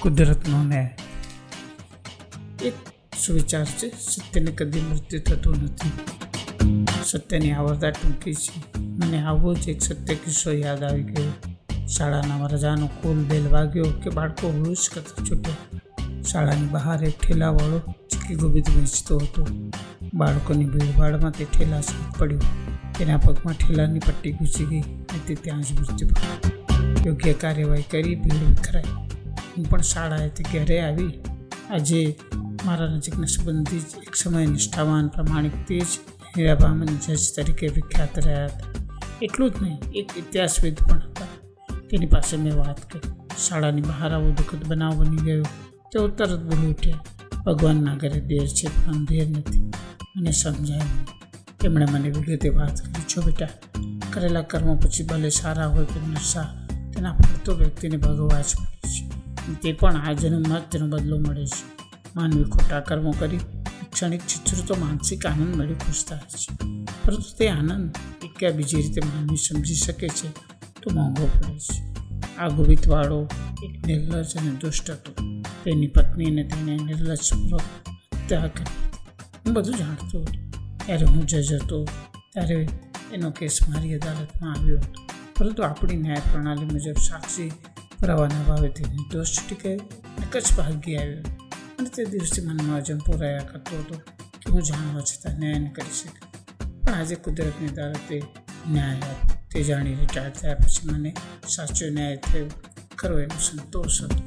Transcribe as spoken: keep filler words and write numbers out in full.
कुदरत ने एक सुविचार से सत्य ने कभी मृत्यु थतु नहीं। सत्यनी आवरदार टूंकी छे। मैंने आवो ज एक सत्य किस्सो याद आई गयो। शाळाना मरजानो कोल बेल वाग्यो के बाळको हुश करता छूट्या। शाळानी बहार एक ठेलावाळो चीकी गोबीद वेचतो हतो। બાળકોની ભીડભાડમાંથી ઠેલા સૂટ પડ્યો, તેના પગમાં ઠેલાની પટ્ટી ઘૂસી ગઈ અને તે ત્યાં જ મૃત્યુ પામ્યો. યોગ્ય કાર્યવાહી કરી ભીડ વિખરાઈ. હું પણ શાળાએથી ઘરે આવી આજે મારા નજીકના સંબંધી જ એક સમયે નિષ્ઠાવાન, પ્રમાણિક, તેજ હીરાબામન જજ તરીકે વિખ્યાત રહ્યા હતા. એટલું જ નહીં, એક ઇતિહાસવિદ પણ હતા. તેની પાસે મેં વાત કરી. શાળાની બહાર આવો દુઃખદ બનાવ બની ગયો. તેઓ તરત બોલી ઉઠ્યા, ભગવાનના ઘરે દેર છે પણ અંધેર નથી. મને સમજાયું. તેમણે મને વિગતે વાત કરી, છો બેટા, કરેલા કર્મો પછી ભલે સારા હોય કે નશા, તેના ફરતો વ્યક્તિને ભોગવવા જ પડે છે. તે પણ આ જન્મમાં જ તેનો બદલો મળે છે. માનવી ખોટા કર્મો કરી ક્ષણિક ચિત્રતો માનસિક આનંદ મળી ખુશ થાય છે, પરંતુ તે આનંદ એક કે બીજી રીતે માનવી સમજી શકે છે તો મોંઘો પડે છે. આ ગોવિતવાળો એક નિર્લજ અને દુષ્ટ હતો. તેની પત્નીને તેને નિર્લજપૂર્વક હત્યા કરી. હું બધું જાણતો હતો. ત્યારે હું જજ હતો. ત્યારે એનો કેસ મારી અદાલતમાં આવ્યો હતો, પરંતુ આપણી ન્યાય પ્રણાલી મુજબ સાક્ષી પુરાવાના ભાવે તે નિર્દોષ ટીકે નિકચ ભાગી આવ્યો. અને તે દિવસથી મનમાં અજંપો રહ્યા કરતો હતો કે હું જાણવા છતાં ન્યાય ન કરી શક્યો. પણ આજે કુદરતની અદાલતે ન્યાય આપ્યો. તે જાણી રિટાયર થયા પછી મને સાચો ન્યાય થયો ખરો એનો સંતોષ હતો.